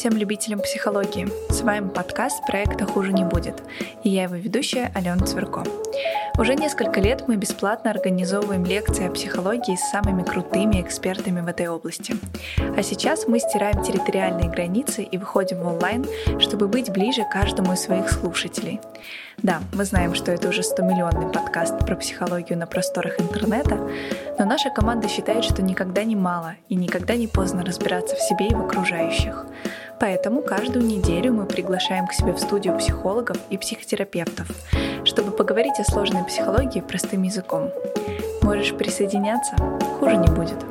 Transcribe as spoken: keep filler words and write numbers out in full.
всем любителям психологии. С вами подкаст «Проекта хуже не будет», и я его ведущая Алена Цверко. Уже несколько лет мы бесплатно организовываем лекции о психологии с самыми крутыми экспертами в этой области. А сейчас мы стираем территориальные границы и выходим в онлайн, чтобы быть ближе каждому из своих слушателей. Да, мы знаем, что это уже сто миллионный подкаст про психологию на просторах интернета, но наша команда считает, что никогда не мало и никогда не поздно разбираться в себе и в окружающих. Поэтому каждую неделю мы приглашаем к себе в студию психологов и психотерапевтов, чтобы поговорить о сложной психологии простым языком. Можешь присоединяться, хуже не будет.